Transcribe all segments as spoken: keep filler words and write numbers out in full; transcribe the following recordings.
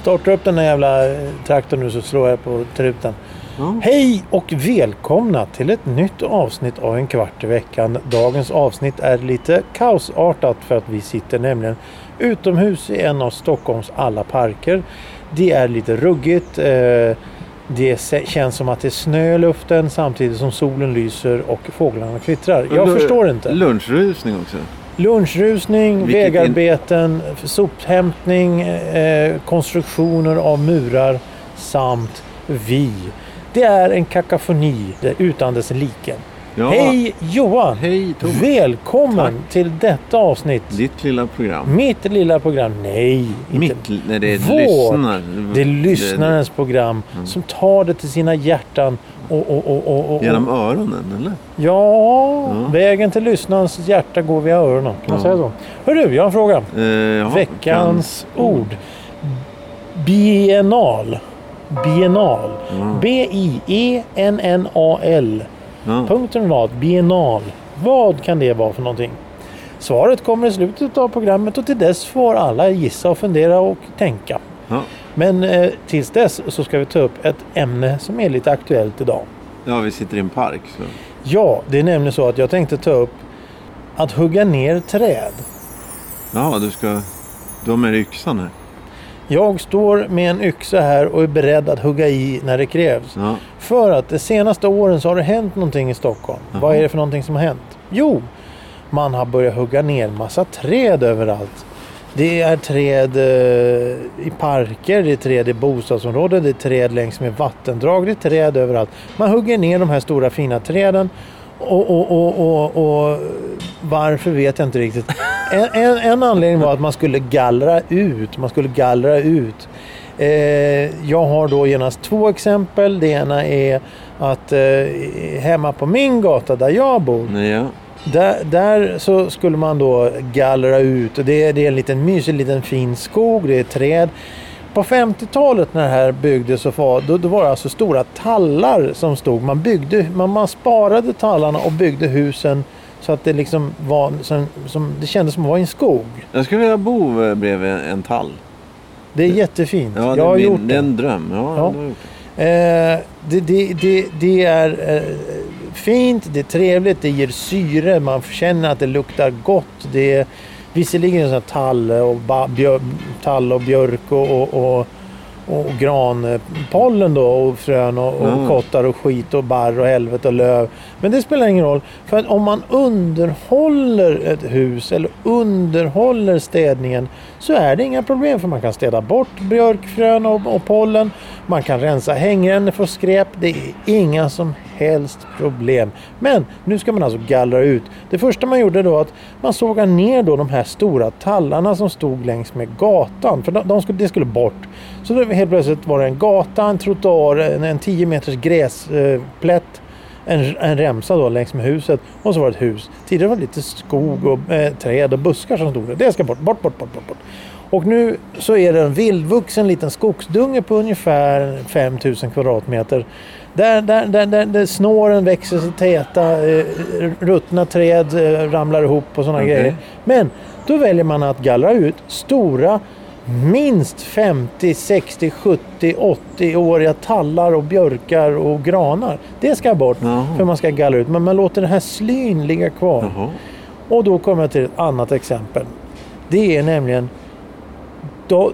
Starta upp den här jävla traktorn nu så slår jag på truten. Mm. Hej och välkomna till ett nytt avsnitt av En kvart i veckan. Dagens avsnitt är lite kaosartat för att vi sitter nämligen utomhus i en av Stockholms alla parker. Det är lite ruggigt. Det känns som att det är snö i luften samtidigt som solen lyser och fåglarna kvittrar. Jag förstår inte. Lunchrusning också. Lunchrusning, vilket vägarbeten, in... sophämtning, eh, konstruktioner av murar samt vi. Det är en kakafoni utan dess liken. Ja. Hej Johan! Hej Thomas! Välkommen Tack. Till detta avsnitt. Ditt lilla program. Mitt lilla program. Nej, inte Mitt, nej, det är lyssnar. Det är lyssnarens det, det. program mm. som tar det till sina hjärtan. Och, och, och, och, och. Genom öronen, eller? Ja, ja, vägen till lyssnarens hjärta går via öronen. Kan man ja. säga så? Hör du, jag har en fråga. Eh, ja, Veckans kan... ord. Biennal. Biennal. Ja. B-I-E-N-N-A-L. Ja. Punkten vad? Biennal. Vad kan det vara för någonting? Svaret kommer i slutet av programmet och till dess får alla gissa och fundera och tänka. Ja. Men eh, tills dess så ska vi ta upp ett ämne som är lite aktuellt idag. Ja, vi sitter i en park. Så. Ja, det är nämligen så att jag tänkte ta upp att hugga ner träd. Ja, du ska... Du har med yxan här. Jag står med en yxa här och är beredd att hugga i när det krävs. Ja. För att de senaste åren så har det hänt någonting i Stockholm. Aha. Vad är det för någonting som har hänt? Jo, man har börjat hugga ner massa träd överallt. Det är träd i parker, det är träd i bostadsområden, det är träd längs med vattendrag, det är träd överallt. Man hugger ner de här stora fina träden och, och, och, och, och varför vet jag inte riktigt. En, en, en anledning var att man skulle gallra ut, man skulle gallra ut. Eh, jag har då genast två exempel. Det ena är att eh, hemma på min gata där jag bor... Nej, ja. Där, där så skulle man då gallra ut. Det, det är en liten mysig, liten fin skog. Det är träd. På femtiotalet när det här byggdes så var, då, då var det alltså stora tallar som stod. Man, byggde, man, man sparade tallarna och byggde husen så att det liksom var som, som, det kändes som att vara en skog. Jag skulle vilja bo bredvid en tall. Det är jättefint. Ja, det, jag har gjort det. Det är en dröm. Ja, ja. Eh, det, det, det, det är... Eh, fint, det är trevligt, det ger syre, man känner att det luktar gott. Det är visserligen en sån här tall och, ba, björ, tall och björk och, och, och, och granpollen då, och frön och, och mm. kottar och skit och barr och helvete och löv. Men det spelar ingen roll, för att om man underhåller ett hus eller underhåller städningen så är det inga problem, för man kan städa bort björkfrön och, och pollen. Man kan rensa hängrännor för skräp. Det är inga som helst problem. Men nu ska man alltså gallra ut. Det första man gjorde då att man sågade ner då de här stora tallarna som stod längs med gatan. För de skulle, det skulle bort. Så då helt plötsligt var det en gata, en trottoar, en tio meters gräsplätt. En, en remsa då längs med huset. Och så var det ett hus. Tidigare var det lite skog och eh, träd och buskar som stod där. Det ska bort, bort, bort, bort, bort. Och nu så är det en vildvuxen liten skogsdunge på ungefär fem tusen kvadratmeter. Där, där, där, där, där snåren växer så täta, eh, ruttna träd eh, ramlar ihop och sådana okay. grejer. Men då väljer man att gallra ut stora, minst femtio, sextio, sjuttio, åttioåriga tallar och björkar och granar. Det ska bort Jaha. För man ska gallra ut. Men man låter den här slyn ligga kvar. Jaha. Och då kommer jag till ett annat exempel. Det är nämligen... Då,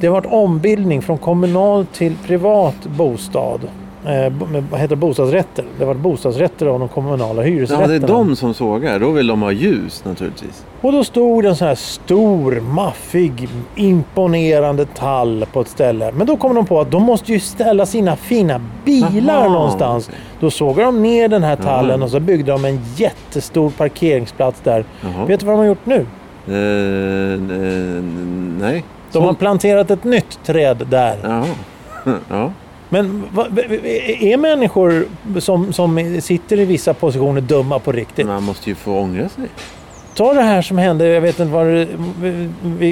det har varit ombildning från kommunal till privat bostad. Eh, vad heter det? Bostadsrätter. Det har varit bostadsrätter av de kommunala hyresrätterna. Ja, det är de som sågar. Då vill de ha ljus naturligtvis. Och då stod en sån här stor, maffig, imponerande tall på ett ställe. Men då kom de på att de måste ju ställa sina fina bilar Aha. någonstans. Då såg de ner den här tallen Aha. och så byggde de en jättestor parkeringsplats där. Aha. Vet du vad de har gjort nu? Eh, eh, nej. De har planterat ett nytt träd där. Jaha. Ja. Men va, är människor som, som sitter i vissa positioner dumma på riktigt? Man måste ju få ångra sig. ta det här som hände, jag vet inte var,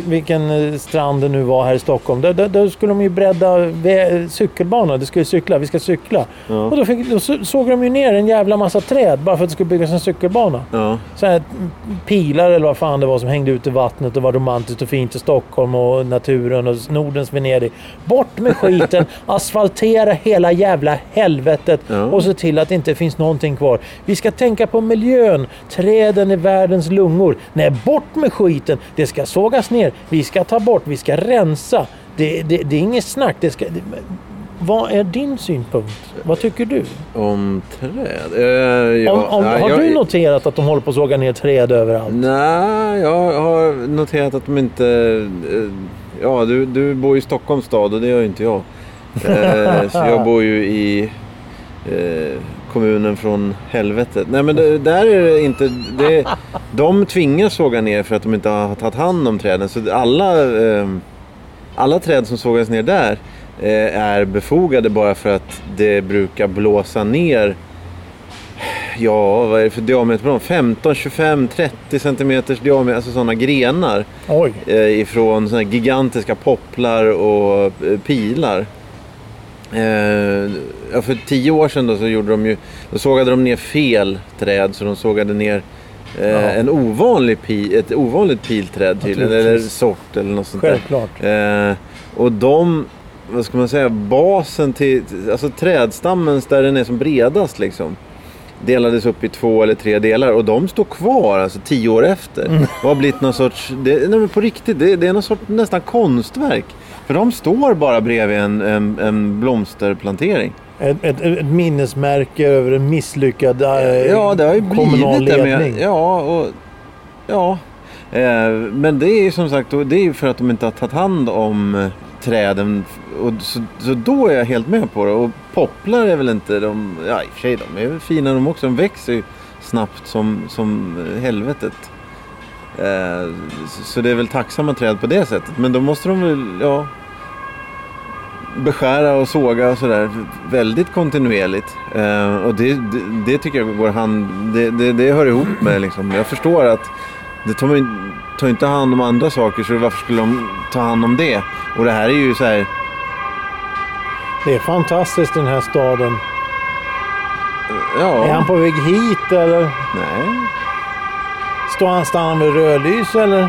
vilken strand det nu var här i Stockholm. Där, där, där skulle de ju bredda vä- cykelbanan, det skulle cykla, vi ska cykla. Ja. Och då, fick, då såg de ju ner en jävla massa träd bara för att det skulle byggas en cykelbana. Ja. Så här pilar eller vad fan det var som hängde ut i vattnet och var romantiskt och fint i Stockholm och naturen och Nordens Venedig. Bort med skiten, asfaltera hela jävla helvetet ja. Och se till att det inte finns någonting kvar. Vi ska tänka på miljön, träden är världens lungor. Nej, bort med skiten, det ska sågas ner, vi ska ta bort, vi ska rensa. Det, det, det är inget snack, det ska... Det, vad är din synpunkt? Vad tycker du? Om träd? Eh, ja, om, om, nej, har jag, du noterat att de håller på att såga ner träd överallt? Nej, jag har noterat att de inte... Eh, ja, du, du bor i Stockholms stad och det gör inte jag. Eh, så jag bor ju i eh, kommunen från helvetet. Nej, men det, där är det inte... Det, de tvingas såga ner för att de inte har tagit hand om träden. Så alla, eh, alla träd som sågas ner där är befogade bara för att det brukar blåsa ner, ja, vad är det för diameter, femton, tjugofem, trettio centimeters diameter, alltså sådana grenar. Oj. Ifrån sådana gigantiska popplar och pilar. Ja, för tio år sedan då så gjorde de ju, då sågade de ner fel träd, så de sågade ner Eh, en ovanlig pi, ett ovanligt pilträd tydligen, eller sort eller något sånt där. Självklart. Eh, och de, vad ska man säga, basen till, alltså trädstammen där den är som bredast liksom, delades upp i två eller tre delar och de står kvar alltså tio år efter. Mm. Det har blivit någon sorts, det, nej men på riktigt, det, det är någon sorts nästan konstverk. För de står bara bredvid en, en, en blomsterplantering. Ett, ett, ett minnesmärke över en misslyckad eh, ja, det har ju kommunal ledning. Med, ja, och, ja. Eh, men det är ju som sagt, det är för att de inte har tagit hand om träden, och så, så då är jag helt med på det. Och popplar är väl inte de, ja i och för sig de är väl fina de också, de växer ju snabbt som, som helvetet. Eh, så, så det är väl tacksamma träd på det sättet, men då måste de väl, ja, beskära och såga och sådär väldigt kontinuerligt. Eh, och det, det, det tycker jag går hand, det, det, det hör ihop med liksom. Jag förstår att det tar mig tar inte hand om andra saker, så varför skulle de ta hand om det? Och det här är ju så här... Det är fantastiskt, den här staden. Ja. Är han på väg hit eller? Nej. Står han stannar med rödlys eller?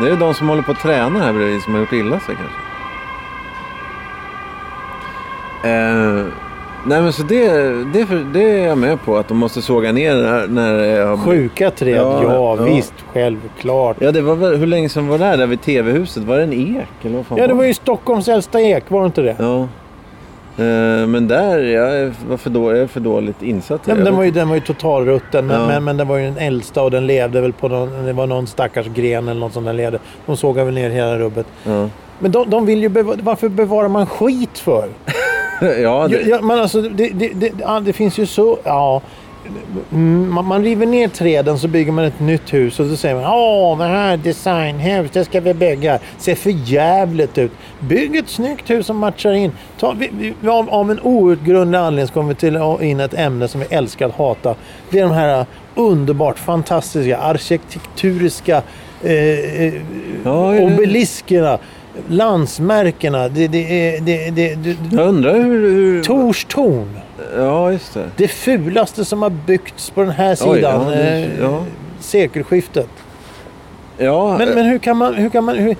Det är de som håller på att träna här bredvid som har gjort illa sig kanske. Eh, nej men så det, det, det är jag med på, att de måste såga ner när, när jag... Sjuka träd, ja, ja, ja visst, självklart. Ja, det var väl, hur länge sedan var det här där vid T V-huset? Var det en ek? Eller vad fan ja, det var ju Stockholms äldsta ek, var det inte det? Ja, eh, men där, ja, varför då, jag är för dåligt insatt. Nej, men den var ju, den var ju totalrutten, men, ja. men, men den var ju den äldsta och den levde väl på någon, det var någon stackars gren eller något som den levde. De såg väl ner hela rubbet. Ja. Men de, de vill ju, beva- varför bevarar man skit för? Ja, det... ja, men alltså det, det, det, ja, det finns ju så, ja, man, man river ner träden så bygger man ett nytt hus och så säger man, åh, det här designhus, det ska vi bygga, ser för jävligt ut, bygg ett snyggt hus som matchar in. Ta, vi, vi, av, av en outgrundlig anledning så kommer vi till in ett ämne som vi älskar att hata, det är de här underbart fantastiska arkitekturiska eh, ja, ja. obeliskerna, landsmärkena, det, det är... Det, det, det, jag undrar hur... hur... Torstorn. Ja, just det. Det fulaste som har byggts på den här sidan. Oj, ja, det, ja. Sekelskiftet. Ja. Men, men hur kan man... Hur kan man hur,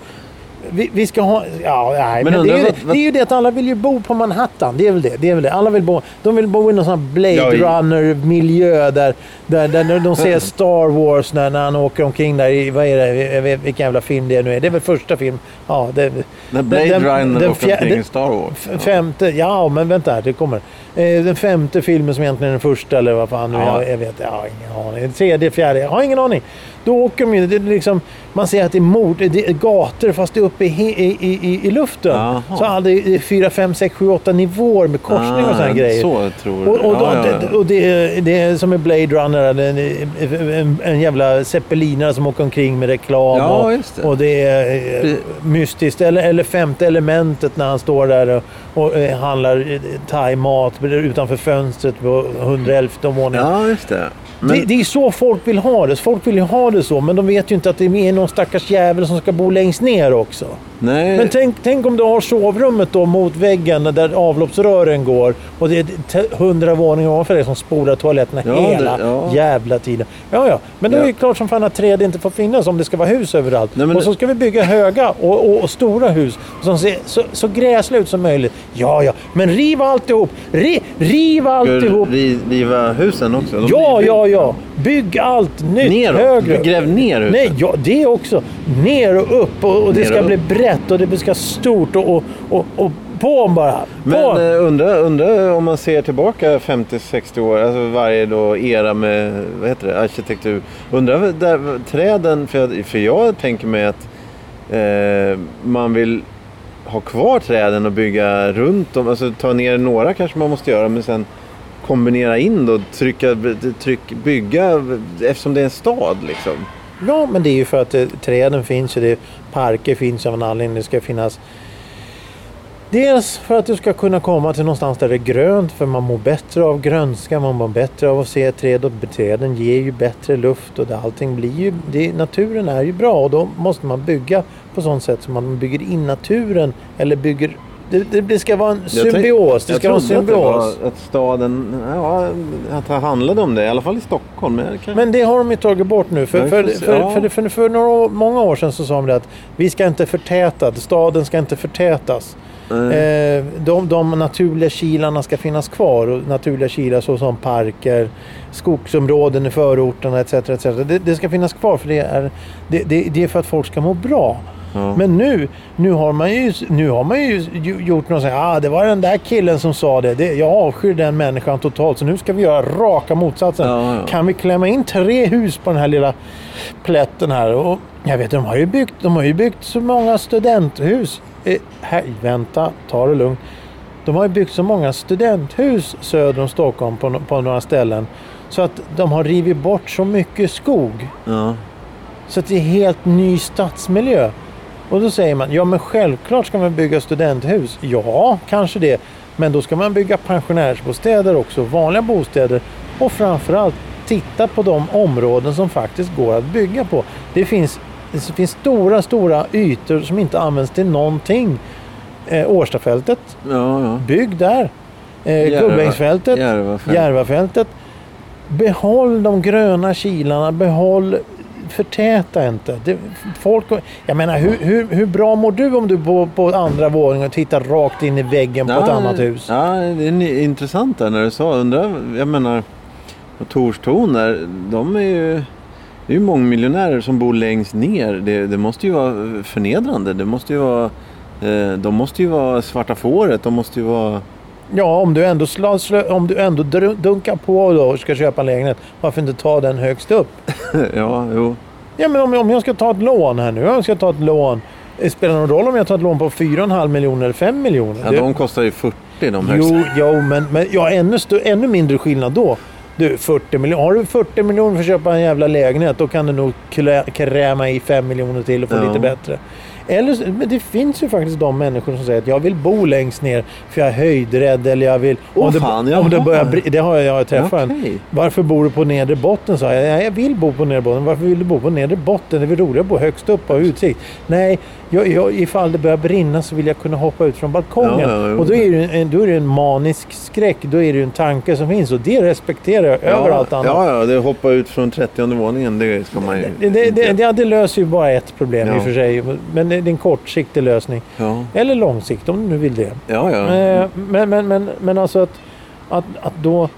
vi, vi ska ha... Ja, nej, men, men det, är vad, det, vad... det är ju det att alla vill ju bo på Manhattan. Det är väl det. Det är väl det. Alla vill bo... De vill bo i någon sån här Blade ja, Runner-miljö där, där, där de ser Star Wars när, när han åker omkring där i... Vad är det? Vilken jävla film det är nu är. Det är väl första film. Ja, det... När Blade den, Runner den, åker fjär, omkring i Star Wars. Ja. Femte... Ja, men vänta här. Det kommer. Den femte filmen som egentligen är den första eller vad fan nu ja. jag, jag vet. Jag har ingen aning. Tredje, fjärde. Jag har ingen aning. Då åker de in. Det är liksom... Man ser att det är, mord, det är gator fast det är uppe i, i, i, i luften. Aha. Så hade det är fyra, fem, sex, sju, åtta nivåer med korsning ah, och sådana grejer. Så tror jag. Och, och, ja, ja. och, det, och det, det är som en Blade Runner, en, en, en jävla zeppelinare som åker omkring med reklam. Ja, och, just det. Och det är mystiskt. Eller, eller femte elementet när han står där och, och handlar thai-mat utanför fönstret på hundraelfte våningen. Ja, just det. Men... det. Det är så folk vill ha det. Folk vill ha ha det så, men de vet ju inte att det är någon stackars jävel som ska bo längst ner också. Nej. Men tänk, tänk om du har sovrummet då mot väggen där avloppsrören går och det är hundra våningar ovanför dig som spolar toaletterna ja, hela det, ja. jävla tiden. Ja, ja. Men ja. det är ju klart som fan att träd inte får finnas om det ska vara hus överallt. Nej, och så ska vi bygga höga och, och, och stora hus som ser så, så gräsliga ut som möjligt. Ja, ja. Men riva alltihop. Re, riva alltihop. Riv, riva husen också. De ja, ja, ja. Bygg allt nytt. Ner och, högre. Gräv ner husen. Nej, ja, det också. Ner och upp och, och det ska och bli brett. Och det ska stort och, och, och, och på bara. På. Men eh, undra, undra om man ser tillbaka femtio sextio år, alltså varje då era med vad heter det, arkitektur. Undra där träden, för jag, för jag tänker mig att eh, man vill ha kvar träden och bygga runt dem. Alltså ta ner några kanske man måste göra, men sen kombinera in då, trycka, tryck, bygga eftersom det är en stad liksom. Ja, men det är ju för att det, träden finns och det, parker finns av en anledning. Det ska finnas dels för att du ska kunna komma till någonstans där det är grönt, för man mår bättre av grönska, man mår bättre av att se träd, och träden ger ju bättre luft och det, allting blir ju, det, naturen är ju bra, och då måste man bygga på sånt sätt som man bygger in naturen eller bygger. Det, det ska vara en symbios. Det ska vara en symbios. Att, att staden ja, att ha handlat om det, i alla fall i Stockholm. Men det, men det har de ju tagit bort nu. För, för, för, för, för, för, för några, många år sedan så sa de det att vi ska inte förtäta, staden ska inte förtätas. Mm. Eh, de, de naturliga kilarna ska finnas kvar, och naturliga kilar såsom parker, skogsområden i förorterna etc, et cetera. Det, det ska finnas kvar, för det är, det, det, det är för att folk ska må bra. Ja. Men nu, nu, har man ju, nu har man ju gjort något sånt här, ah, det var den där killen som sa det, det jag avskyr den människan totalt, så nu ska vi göra raka motsatsen. Ja, ja. Kan vi klämma in tre hus på den här lilla plätten här? Och jag vet, de har ju byggt, de har ju byggt så många studenthus. Eh, här, vänta, ta det lugnt. De har ju byggt så många studenthus söder om Stockholm på, på några ställen, så att de har rivit bort så mycket skog. Ja. Så att det är helt ny stadsmiljö. Och då säger man, ja men självklart ska man bygga studenthus. Ja, kanske det. Men då ska man bygga pensionärsbostäder också, vanliga bostäder. Och framförallt titta på de områden som faktiskt går att bygga på. Det finns, det finns stora, stora ytor som inte används till någonting. Eh, Årstafältet, ja, ja. Bygg där. Eh, Gubbängsfältet, Järvafält. Järvafältet. Behåll de gröna kilarna, behåll... förtäta inte. Det, folk, jag menar, hur, hur, hur bra mår du om du bor på andra våningen och tittar rakt in i väggen på ja, ett annat hus? Ja, det är intressant där när du sa, undrar, jag menar, Torstorn där, de är ju, det är ju mångmiljonärer som bor längst ner. Det, det måste ju vara förnedrande. Det måste ju vara, de måste ju vara svarta fåret, de måste ju vara... Ja, om du ändå, slå, slå, om du ändå dunkar på då och ska köpa en lägenhet, varför inte ta den högst upp? ja, jo. Ja, men om, om jag ska ta ett lån här nu, jag ska ta ett lån. Det spelar någon roll om jag tar ett lån på fyra komma fem miljoner eller fem miljoner? Ja, du, de kostar ju fyrtio de högsta. Jo, jo men, men ja, ännu, stö, ännu mindre skillnad då. Du, fyrtio miljoner. Har du fyrtio miljoner för att köpa en jävla lägenhet, då kan du nog klä, kräma i fem miljoner till och få ja. lite bättre. Eller, men det finns ju faktiskt de människor som säger att jag vill bo längst ner för jag är höjdrädd, eller jag vill... Åh oh, fan, jag om det, börjar, det har jag träffat en. Okay. Varför bor du på nedre botten? Så jag, jag vill bo på nedre botten. Varför vill du bo på nedre botten? Det är väl roligare att bo högst upp och utsikt. Nej, jag, jag, ifall det börjar brinna så vill jag kunna hoppa ut från balkongen. Ja, ja, ja. Och då är, det en, då är det en manisk skräck. Då är det en tanke som finns, och det respekterar jag ja, överallt annat. Ja, ja, det hoppa ut från trettionde våningen, det ska man ju... Det, det, det, det, det löser ju bara ett problem ja. i och för sig. Men det är en kortsiktig lösning. Ja. Eller långsiktig, om du nu vill det. Ja, ja. Men, men, men, men alltså att, att, att då...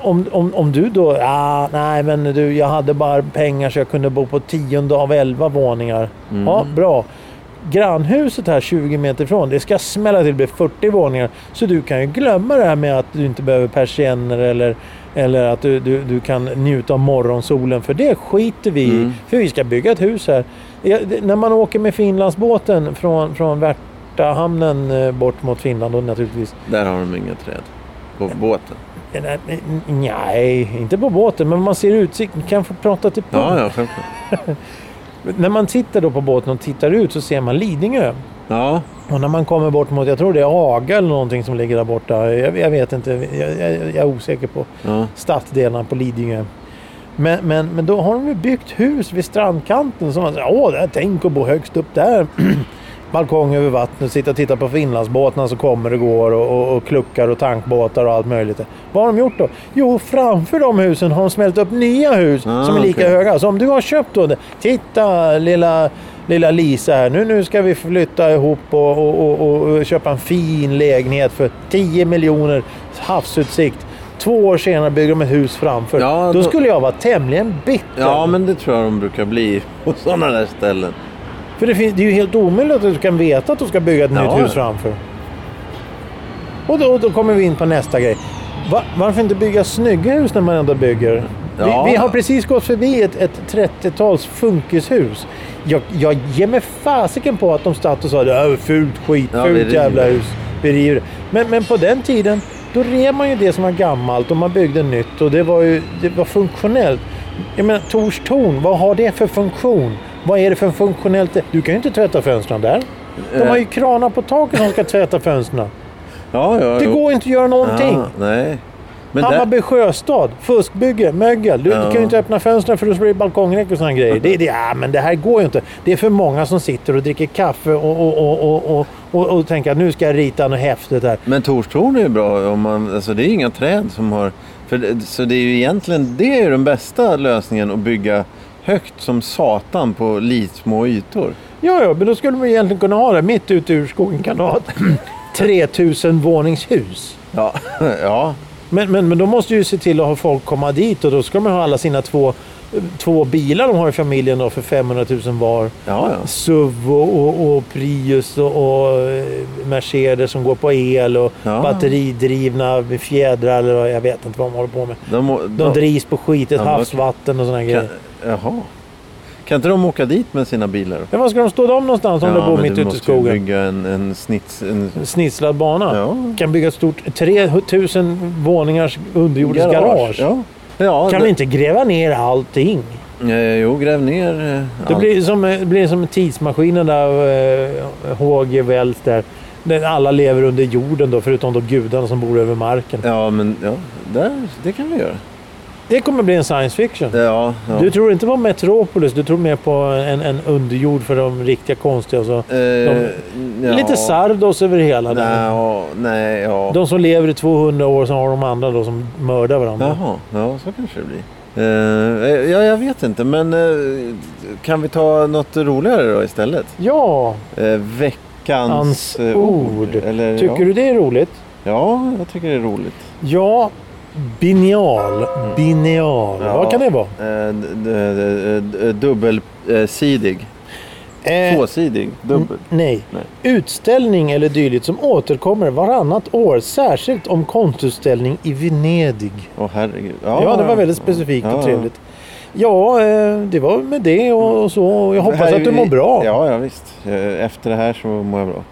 Om, om, om du då... Ah, nej, men du, jag hade bara pengar så jag kunde bo på tionde av elva våningar. Mm. Ja, bra. Grannhuset här tjugo meter ifrån, det ska smälla till, bli fyrtio våningar. Så du kan ju glömma det här med att du inte behöver persienner eller... Eller att du, du, du kan njuta av morgonsolen. För det skiter vi mm. För vi ska bygga ett hus här. Jag, när man åker med Finlandsbåten från, från Värtahamnen bort mot Finland då, naturligtvis. Där har de inga träd. På ja. båten. Nej, inte på båten. Men man ser utsikt. Man kan få prata till punkt. Ja, ja, självklart. När man sitter då på båten och tittar ut så ser man Lidingö. Ja. Och när man kommer bort mot, jag tror det är Aga eller någonting som ligger där borta. Jag, jag vet inte, jag, jag, jag är osäker på ja. stadsdelarna på Lidingö. Men, men, men då har de ju byggt hus vid strandkanten som man säger, åh, där, tänk att bo högst upp där. Balkong över vattnet, sitta och titta på finlandsbåtarna som kommer och går och, och, och kluckar och tankbåtar och allt möjligt. Vad har de gjort då? Jo, framför de husen har de smält upp nya hus ah, som är lika okay. höga. Så om du har köpt då, titta lilla, lilla Lisa här, nu, nu ska vi flytta ihop och, och, och, och köpa en fin lägenhet för tio miljoner havsutsikt. Två år senare bygger de ett hus framför. Ja, då... då skulle jag vara tämligen bitter. Ja, men det tror jag de brukar bli på sådana där ställen. För det, finns, det är ju helt omöjligt att du kan veta att du ska bygga ett ja. nytt hus framför. Och då, då kommer vi in på nästa grej. Va, varför inte bygga snygga hus när man ändå bygger? Ja. Vi, vi har precis gått förbi ett, ett trettiotals funkishus. Jag, jag ger mig fasiken på att de satt och sa det är fult skit, ja, fult jävla hus. Vi river. Men, men på den tiden, då rev man ju det som var gammalt och man byggde nytt. Och det var ju det var funktionellt. Jag menar, Tors torn, vad har det för funktion? Vad är det för funktionellt? Du kan ju inte tvätta fönstren där. De har ju kranar på taket som ska tvätta fönstren. Ja, ja, det går jo. inte att göra någonting. Ja, nej. Men Hammarby där... sjöstad, fuskbygge, mögel. Du, ja. du kan ju inte öppna fönstren för då blir det balkongräck och sådana grejer. Det, det, ja, men det här går ju inte. Det är för många som sitter och dricker kaffe och, och, och, och, och, och, och tänker att nu ska jag rita något häftigt här. Men Torstorn är ju bra. Om man, alltså det är inga träd som har... För, så det är ju egentligen det är den bästa lösningen att bygga... högt som satan på litsmå ytor. Ja, ja, men då skulle man egentligen kunna ha det mitt ute ur skogen kan ha tre tusen våningshus. Ja, ja. Men, men, men då måste ju se till att ha folk komma dit och då ska man ha alla sina två, två bilar de har i familjen då för femhundratusen var. Ja, ja. S U V och, och, och Prius och, och Mercedes som går på el och ja. batteridrivna fjädrar eller jag vet inte vad de håller på med. De, de, de drivs på skitet, ja, havsvatten och sådana grejer. Jaha. Kan inte de åka dit med sina bilar? Ja, var ska de stå dem någonstans om ja, de bor mitt ute i skogen? Ja, bygga en, en, snits, en... en snitslad bana. Ja. Kan bygga ett stort tre tusen våningars underjordisk garage. Ja. Ja, kan det... vi inte gräva ner allting? Eh, jo, gräv ner eh, allt. Det blir som, det blir som tidsmaskinen där, eh, H G Wells där. Alla lever under jorden då, förutom de gudarna som bor över marken. Ja, men ja, där, det kan vi göra. Det kommer bli en science fiction. Ja, ja. Du tror inte på Metropolis, du tror mer på en, en underjord för de riktiga konstiga. Så eh, de, ja. Lite Sardos över hela. Nej, ja, nej, ja. De som lever i tvåhundra år så har de andra då, som mördar varandra. Jaha, ja, så kanske det blir. Eh, ja, jag vet inte, men eh, kan vi ta något roligare då istället? Ja. Eh, veckans Hans ord. ord. Eller, tycker ja. du det är roligt? Ja, jag tycker det är roligt. Ja. Bineal, bineal. Ja. Vad kan det vara? Eh, d- d- d- dubbelsidig. Eh, Tvåsidig, dubbel. N- nej. nej. Utställning eller dylikt som återkommer varannat år, särskilt om konstutställning i Venedig. Åh oh, herregud. Ja, ja, det var väldigt specifikt ja. och trevligt. Ja, eh, det var med det och, och så. Jag hoppas här, att du mår bra. Ja, ja visst. Efter det här så mår jag bra.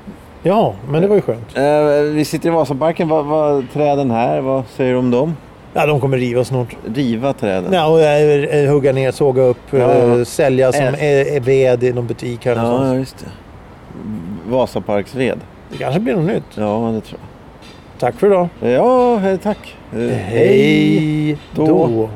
Ja, men det var ju skönt. Eh, vi sitter i Vasaparken. Vad, vad träden här? Vad säger du om dem? Ja, de kommer riva snart. Riva träden? Ja, och eh, hugga ner, såga upp, ja. eh, sälja som eh. eh, ved i någon butik här. Ja, ja, just det. Vasaparksved. Det kanske blir något nytt. Ja, det tror jag. Tack för idag. Ja, hej, tack. Eh, hej då. då.